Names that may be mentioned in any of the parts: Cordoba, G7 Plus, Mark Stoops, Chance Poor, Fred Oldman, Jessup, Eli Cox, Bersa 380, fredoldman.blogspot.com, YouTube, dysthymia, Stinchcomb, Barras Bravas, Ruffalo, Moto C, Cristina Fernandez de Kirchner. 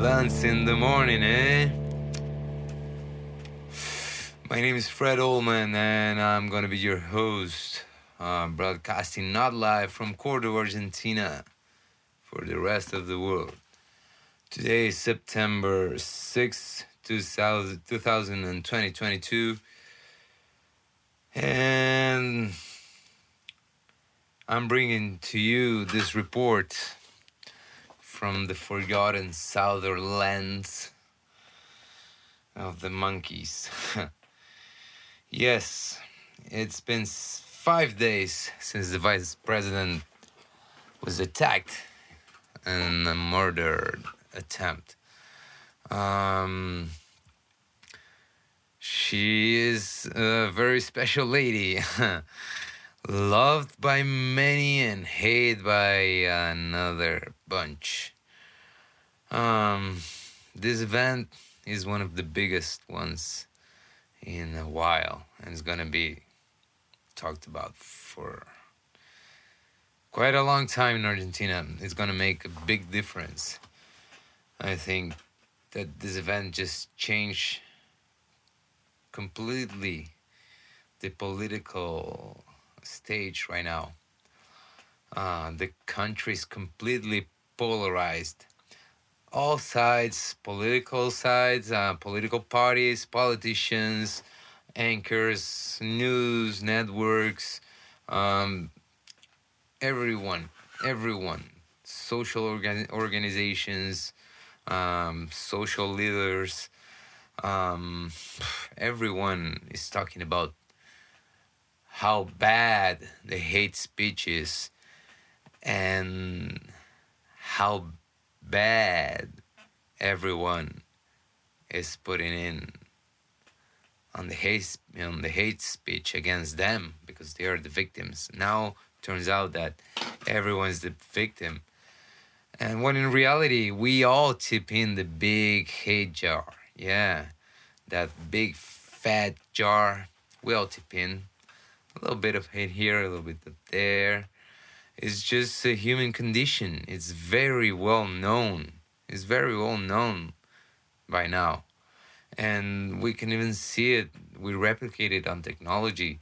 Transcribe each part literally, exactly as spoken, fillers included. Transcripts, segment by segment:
Lunch in the morning, eh? My name is Fred Oldman, and I'm gonna be your host, uh, broadcasting not live from Cordoba, Argentina, for the rest of the world. Today is September sixth, two thousand twenty-two, and I'm bringing to you this report from the forgotten southern lands of the monkeys. Yes, it's been five days since the vice president was attacked in a murder attempt. Um, she is a very special lady, loved by many and hated by another bunch. Um, this event is one of the biggest ones in a while, and it's gonna be talked about for quite a long time in Argentina. It's gonna make a big difference. I think that this event just changed completely the political stage right now. Uh, the country is completely polarized. All sides, political sides, uh, political parties, politicians, anchors, news networks, um, everyone, everyone, social organ- organizations, um, social leaders, um, everyone is talking about how bad the hate speech is and how bad everyone is putting in on the hate on the hate speech against them, because they are the victims. Now turns out that everyone's the victim, and when in reality we all tip in the big hate jar. Yeah, that big fat jar. We all tip in a little bit of hate here, a little bit of there. It's just a human condition. It's very well known. It's very well known by now. And we can even see it. We replicate it on technology.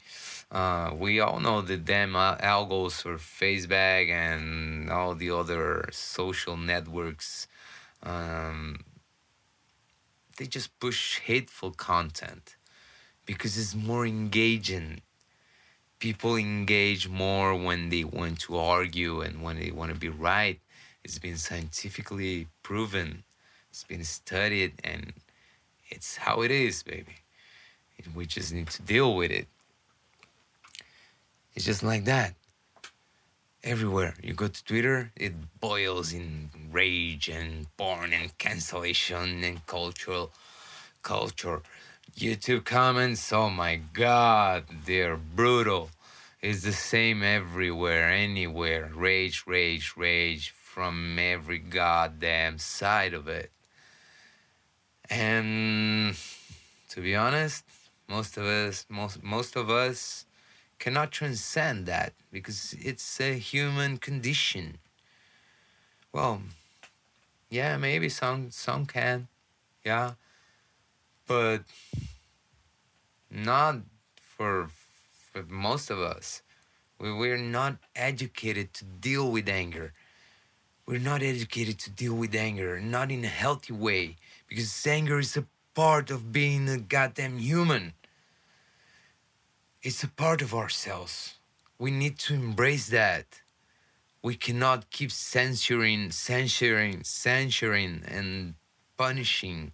Uh, we all know the damn algos for Facebook and all the other social networks. Um, they just push hateful content because it's more engaging. People engage more when they want to argue and when they want to be right. It's been scientifically proven. It's been studied, and it's how it is, baby. And we just need to deal with it. It's just like that. Everywhere. You go to Twitter, it boils in rage and porn and cancellation and cultural culture. YouTube comments, oh my God, they're brutal. It's the same everywhere, anywhere. Rage, rage, rage from every goddamn side of it. And to be honest, most of us, most, most of us cannot transcend that because it's a human condition. Well, yeah, maybe some, some can, yeah. But not for, for most of us. We, we're not educated to deal with anger. We're not educated to deal with anger, not in a healthy way, because anger is a part of being a goddamn human. It's a part of ourselves. We need to embrace that. We cannot keep censoring, censoring, censoring, and punishing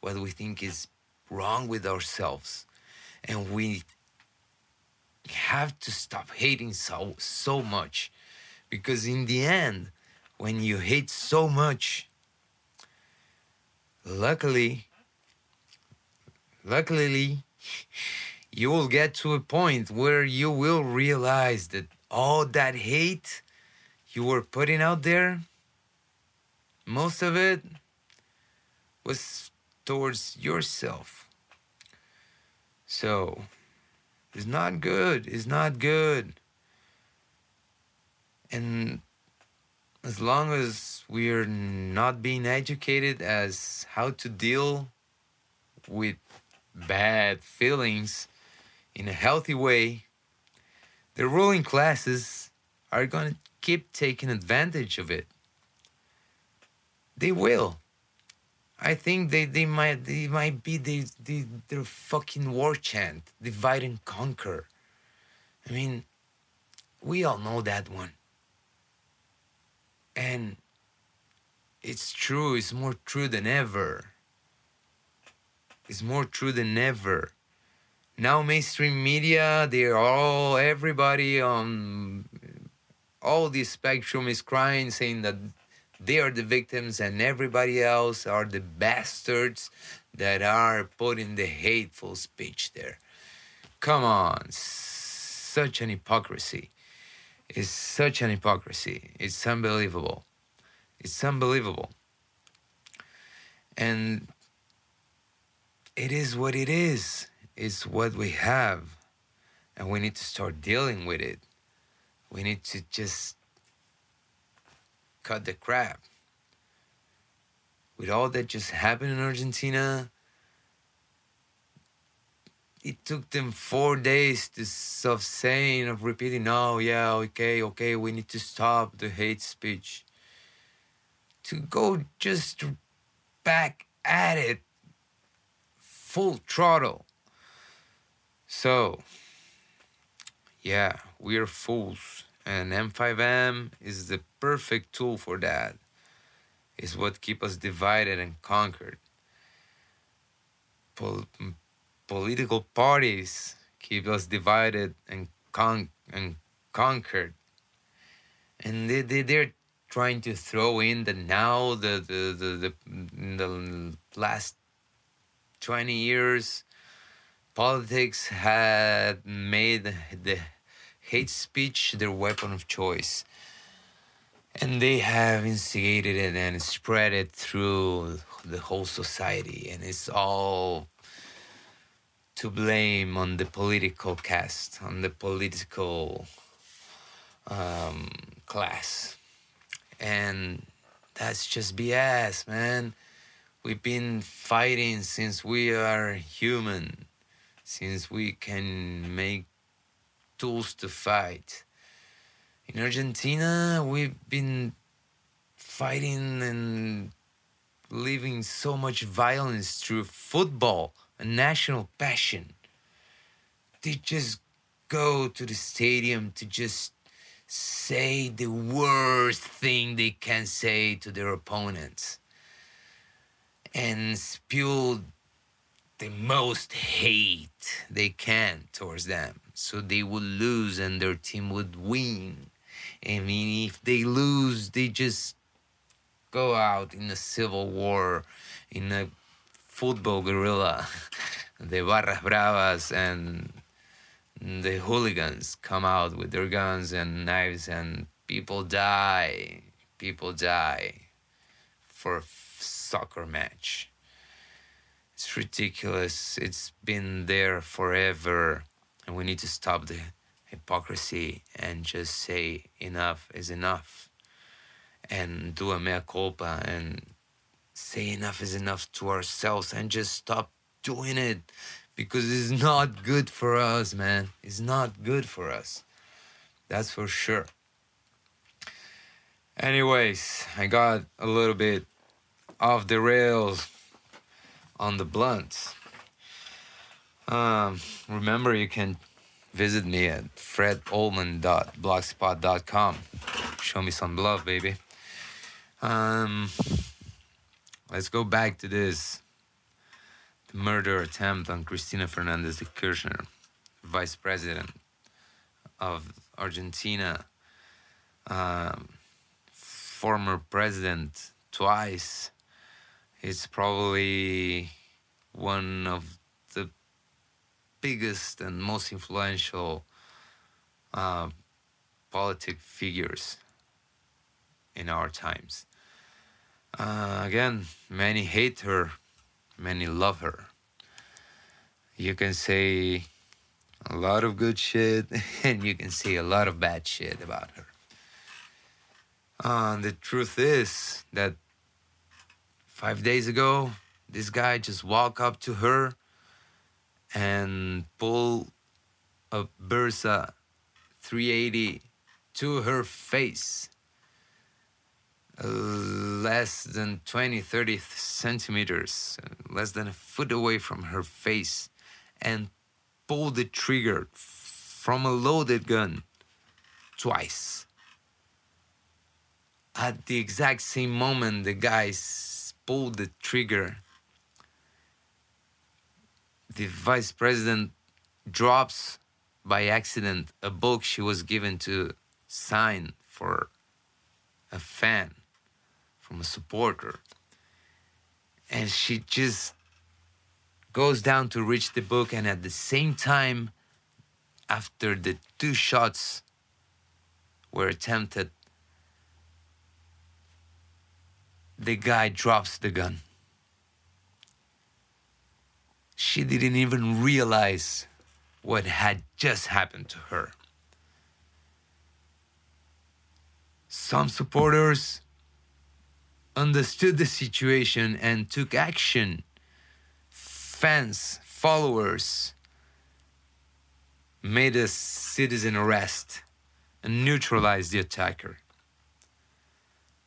what we think is wrong with ourselves. And we have to stop hating so, so much. Because in the end, when you hate so much, luckily, luckily, you will get to a point where you will realize that all that hate you were putting out there, most of it was towards yourself. So it's not good. It's not good. And as long as we're not being educated as how to deal with bad feelings in a healthy way, the ruling classes are going to keep taking advantage of it. They will. I think they, they might they might be the, the their fucking war chant, divide and conquer. I mean, we all know that one. And it's true, it's more true than ever. It's more true than ever. Now mainstream media, they're all, everybody on all the spectrum is crying, saying that they are the victims and everybody else are the bastards that are putting the hateful speech there. Come on, such an hypocrisy. It's such an hypocrisy. It's unbelievable. It's unbelievable. And it is what it is. It's what we have, and we need to start dealing with it. We need to just cut the crap. With all that just happened in Argentina, it took them four days to, of saying, of repeating, oh, yeah, okay, okay, we need to stop the hate speech. To go just back at it, full throttle. So, yeah, we are fools, and M five M is the perfect tool for that. It's what keeps us divided and conquered. Pol- political parties keep us divided and con- and conquered. And they, they, they're trying to throw in the now, the, the, the, the, the last twenty years, politics had made the hate speech their weapon of choice. And they have instigated it and spread it through the whole society. And it's all to blame on the political caste, on the political um, class. And that's just B S, man. We've been fighting since we are human. Since we can make tools to fight. In Argentina, we've been fighting and living so much violence through football, a national passion. They just go to the stadium to just say the worst thing they can say to their opponents and spew the most hate they can towards them. So they would lose and their team would win. I mean, if they lose, they just go out in a civil war, in a football guerrilla. The Barras Bravas and the hooligans come out with their guns and knives and people die. People die for a soccer match. It's ridiculous. It's been there forever. And we need to stop the hypocrisy and just say enough is enough. And do a mea culpa and say enough is enough to ourselves and just stop doing it. Because it's not good for us, man. It's not good for us. That's for sure. Anyways, I got a little bit off the rails on the blunt. Um, remember, you can visit me at fred oldman dot blogspot dot com. Show me some love, baby. Um, let's go back to this. The murder attempt on Cristina Fernandez de Kirchner, vice president of Argentina, um, former president twice. It's probably one of the biggest and most influential uh, politic figures in our times. Uh, again, many hate her, many love her. You can say a lot of good shit and you can say a lot of bad shit about her. Uh, the truth is that five days ago, this guy just walked up to her and pulled a Bersa three eighty to her face. Less than twenty, thirty centimeters, less than a foot away from her face, and pulled the trigger from a loaded gun twice. At the exact same moment the guys pulled the trigger, the vice president drops by accident a book she was given to sign for a fan, from a supporter, and she just goes down to reach the book, and at the same time, after the two shots were attempted, the guy drops the gun. She didn't even realize what had just happened to her. Some supporters understood the situation and took action. Fans, followers, made a citizen arrest and neutralized the attacker.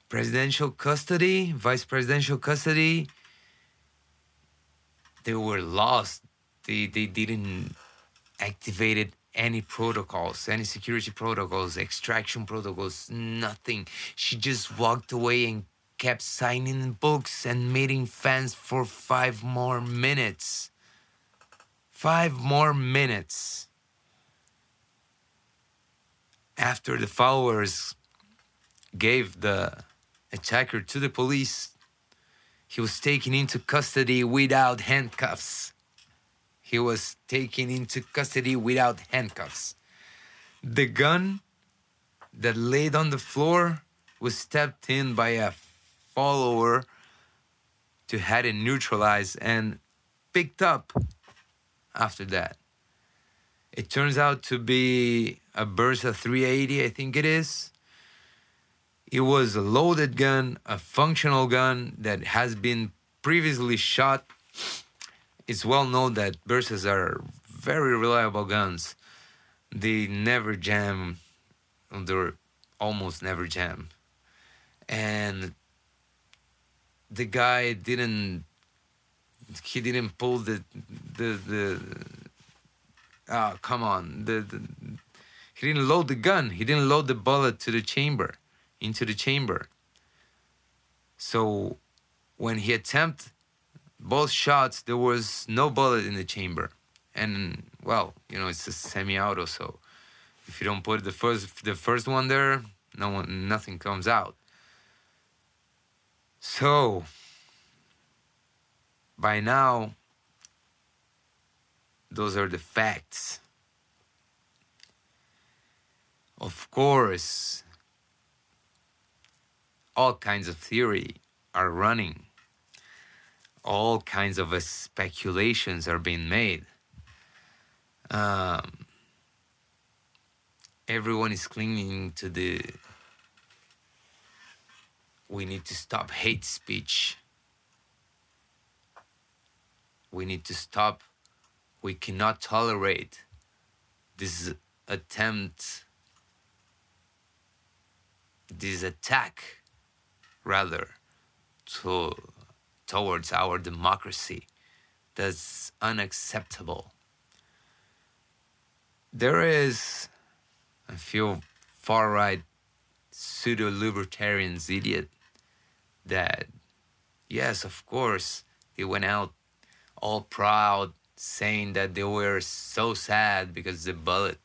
Presidential custody, vice presidential custody, they were lost. They, they didn't activate any protocols, any security protocols, extraction protocols, nothing. She just walked away and kept signing books and meeting fans for five more minutes. Five more minutes. After the followers gave the attacker to the police, he was taken into custody without handcuffs. He was taken into custody without handcuffs. The gun that laid on the floor was stepped in by a follower to have it neutralized and picked up after that. It turns out to be a Bersa three eighty, I think it is. It was a loaded gun, a functional gun that has been previously shot. It's well known that Bersas are very reliable guns. They never jam, they're almost never jam. And the guy didn't, he didn't pull the, the, the, ah, oh, come on. The, the, he didn't load the gun. He didn't load the bullet to the chamber, into the chamber. So when he attempted both shots, there was no bullet in the chamber. And well, you know, it's a semi-auto, so if you don't put the first, the first one there, no one, nothing comes out. So, by now, those are the facts. Of course, all kinds of theory are running. All kinds of speculations are being made. Um, everyone is clinging to the we need to stop hate speech. We need to stop. We cannot tolerate this attempt, this attack, rather, to, towards our democracy. That's unacceptable. There is a few far-right pseudo-libertarians idiot that, yes, of course, they went out all proud saying that they were so sad because the bullet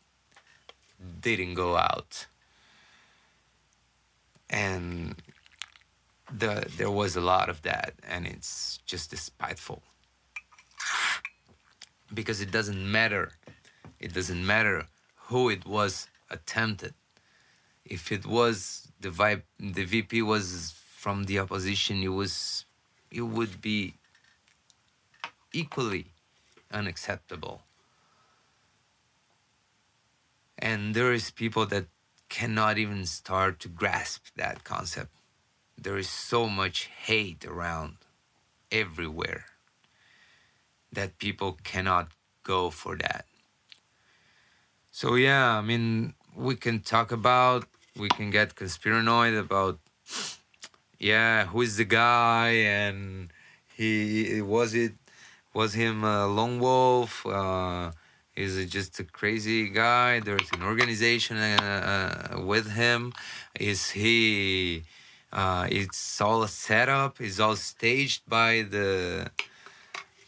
didn't go out. And the, there was a lot of that, and it's just despiteful. Because it doesn't matter. It doesn't matter who it was attempted. If it was the vibe, the V P was from the opposition, it was, it would be equally unacceptable. And there is people that cannot even start to grasp that concept. There is so much hate around everywhere that people cannot go for that. So yeah, I mean, we can talk about, we can get conspiranoid about, yeah, who is the guy, and he was it, was him a lone wolf? Uh, is it just a crazy guy? There's an organization uh, with him. Is he? Uh, it's all a setup. It's all staged by the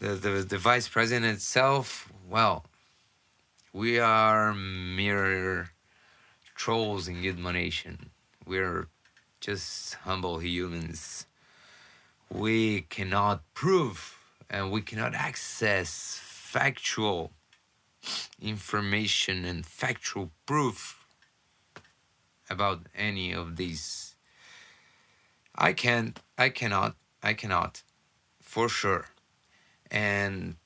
the the, the vice president itself. Well, we are mere trolls in Gidmo Nation. We're just humble humans. We cannot prove and we cannot access factual information and factual proof about any of these. I can't, I cannot, I cannot, for sure. And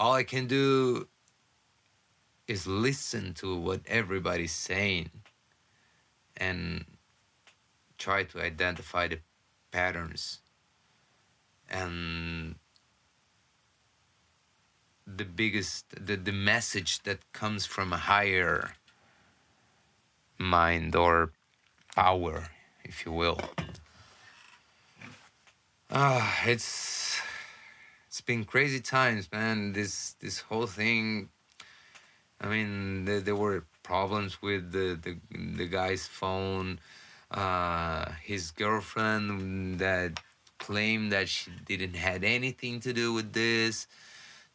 all I can do is listen to what everybody's saying and try to identify the patterns. And the biggest, the, the message that comes from a higher mind or power, if you will. Ah, it's it's been crazy times, man. This this whole thing. I mean, there, there were problems with the, the the guy's phone, uh, his girlfriend that claimed that she didn't had anything to do with this.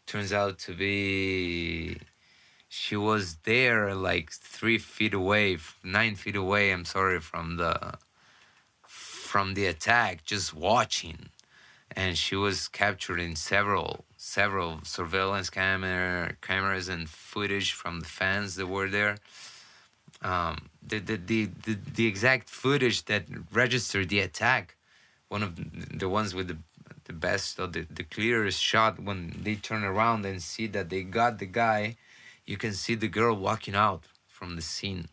Turns out to be, she was there like three feet away, nine feet away, I'm sorry, from the, from the attack, just watching. And she was captured in several, several surveillance camera, cameras and footage from the fans that were there. Um, the, the, the, the, the exact footage that registered the attack, one of the ones with the the best or the, the clearest shot, when they turn around and see that they got the guy, you can see the girl walking out from the scene,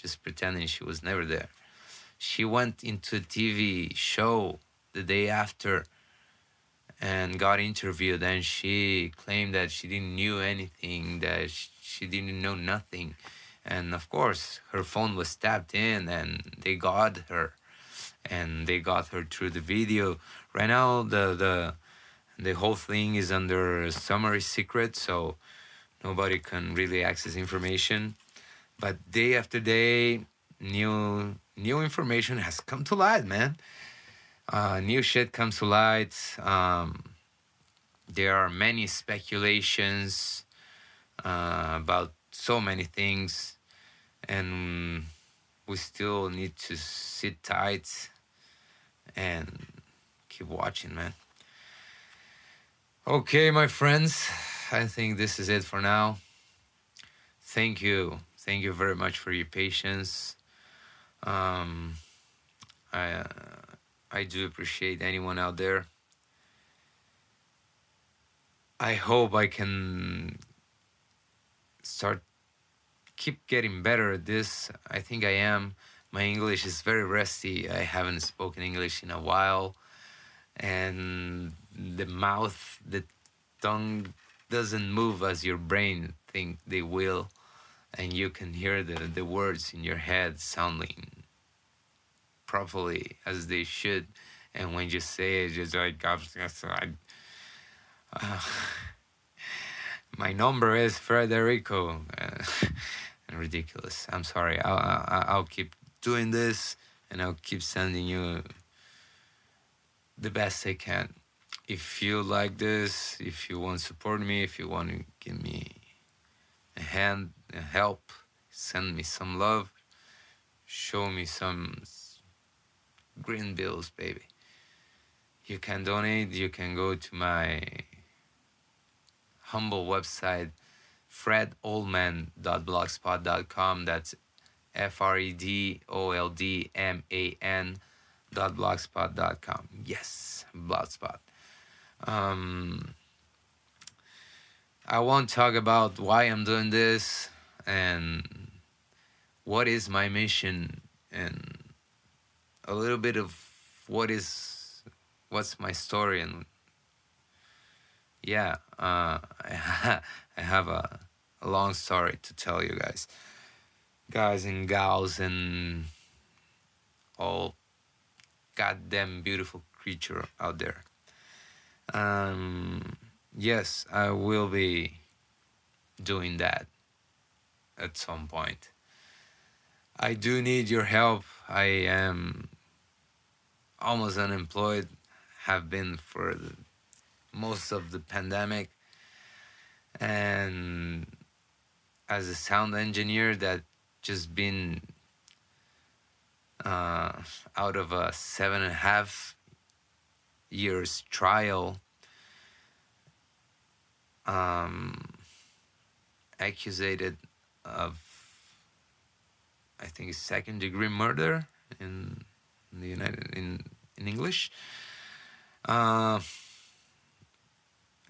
just pretending she was never there. She went into a T V show the day after and got interviewed, and she claimed that she didn't knew anything, that she didn't know nothing. And of course, her phone was tapped in and they got her. And they got her through the video. Right now, the the the whole thing is under summary secret, so nobody can really access information. But day after day, new new information has come to light, man. Uh, new shit comes to light. Um, there are many speculations uh, about so many things, and we still need to sit tight and keep watching, man. Okay, my friends, I think this is it for now. Thank you. Thank you very much for your patience. Um, I, uh, I do appreciate anyone out there. I hope I can start keep getting better at this. I think I am. My English is very rusty. I haven't spoken English in a while. And the mouth, the tongue doesn't move as your brain think they will. And you can hear the, the words in your head sounding properly as they should. And when you say it, just like, uh, my number is Federico. Ridiculous. I'm sorry. I'll, I'll, I'll keep doing this and I'll keep sending you the best I can. If you like this, if you want to support me, if you want to give me a hand, a help, send me some love, show me some green bills, baby. You can donate, you can go to my humble website, fred oldman dot blogspot dot com. That's F R E D O L D M A N dot blogspot dot com. Yes, blogspot. Um, I won't talk about why I'm doing this and what is my mission and a little bit of what is what's my story. And yeah, uh, I, ha- I have a, a long story to tell you guys. Guys and gals and all goddamn beautiful creature out there. Um, yes, I will be doing that at some point. I do need your help. I am almost unemployed, have been for the, most of the pandemic. And as a sound engineer that just been uh, out of a seven and a half years trial, um, accused of, I think, second degree murder in, in the United in in English. Uh,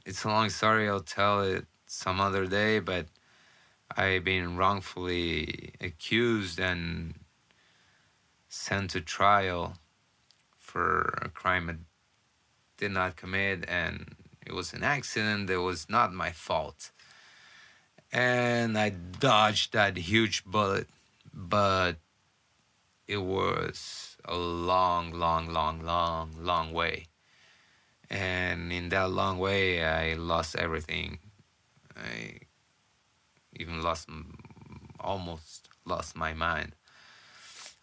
it's a long story. I'll tell it some other day, but I've been wrongfully accused and sent to trial for a crime I did not commit, and it was an accident that was not my fault. And I dodged that huge bullet, but it was a long, long, long, long, long way. And in that long way, I lost everything. I even lost, almost lost my mind.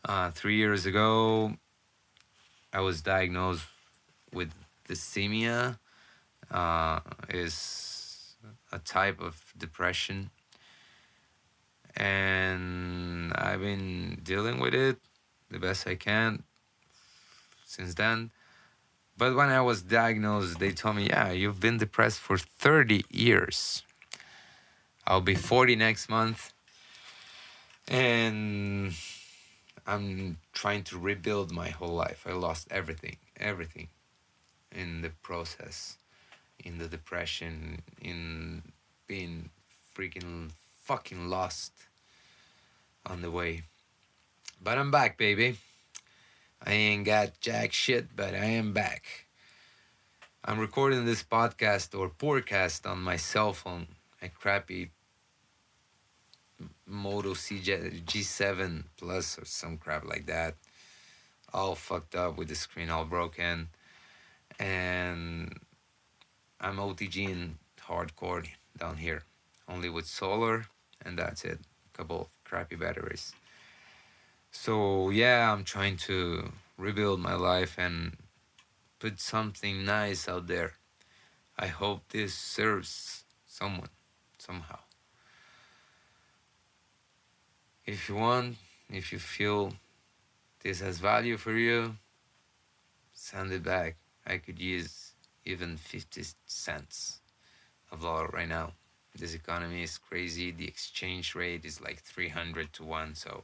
Uh, three years ago, I was diagnosed with dysthymia. Uh, is a type of depression. And I've been dealing with it the best I can since then. But when I was diagnosed, they told me, yeah, you've been depressed for thirty years. I'll be forty next month, and I'm trying to rebuild my whole life. I lost everything, everything in the process, in the depression, in being freaking fucking lost on the way. But I'm back, baby. I ain't got jack shit, but I am back. I'm recording this podcast or podcast on my cell phone, a crappy Moto C G seven Plus or some crap like that, all fucked up with the screen all broken, and I'm O T G-ing hardcore down here, only with solar, and that's it, a couple of crappy batteries. So yeah, I'm trying to rebuild my life and put something nice out there. I hope this serves someone, somehow. If you want, if you feel this has value for you, send it back. I could use even fifty cents of dollar right now. This economy is crazy. The exchange rate is like three hundred to one. So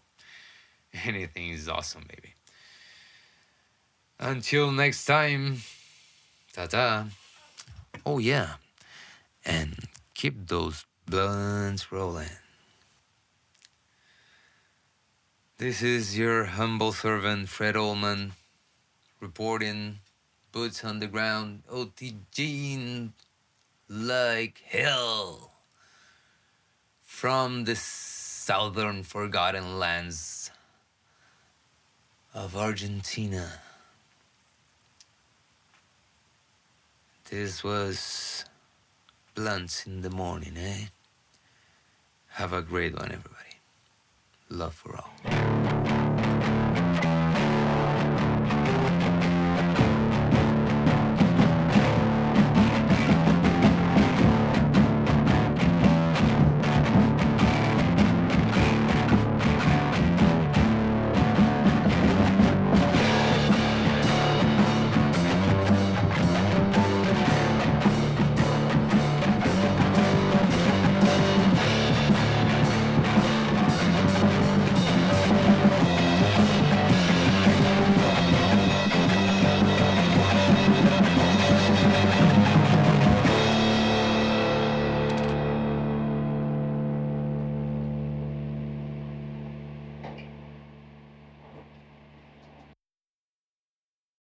anything is awesome, baby. Until next time, ta-ta. Oh, yeah. And keep those blunts rolling. This is your humble servant, Fred Oldman, reporting boots on the ground, O T G-ing like hell, from the southern forgotten lands of Argentina. This was Blunts in the Morning, eh? Have a great one, everybody. Love for all.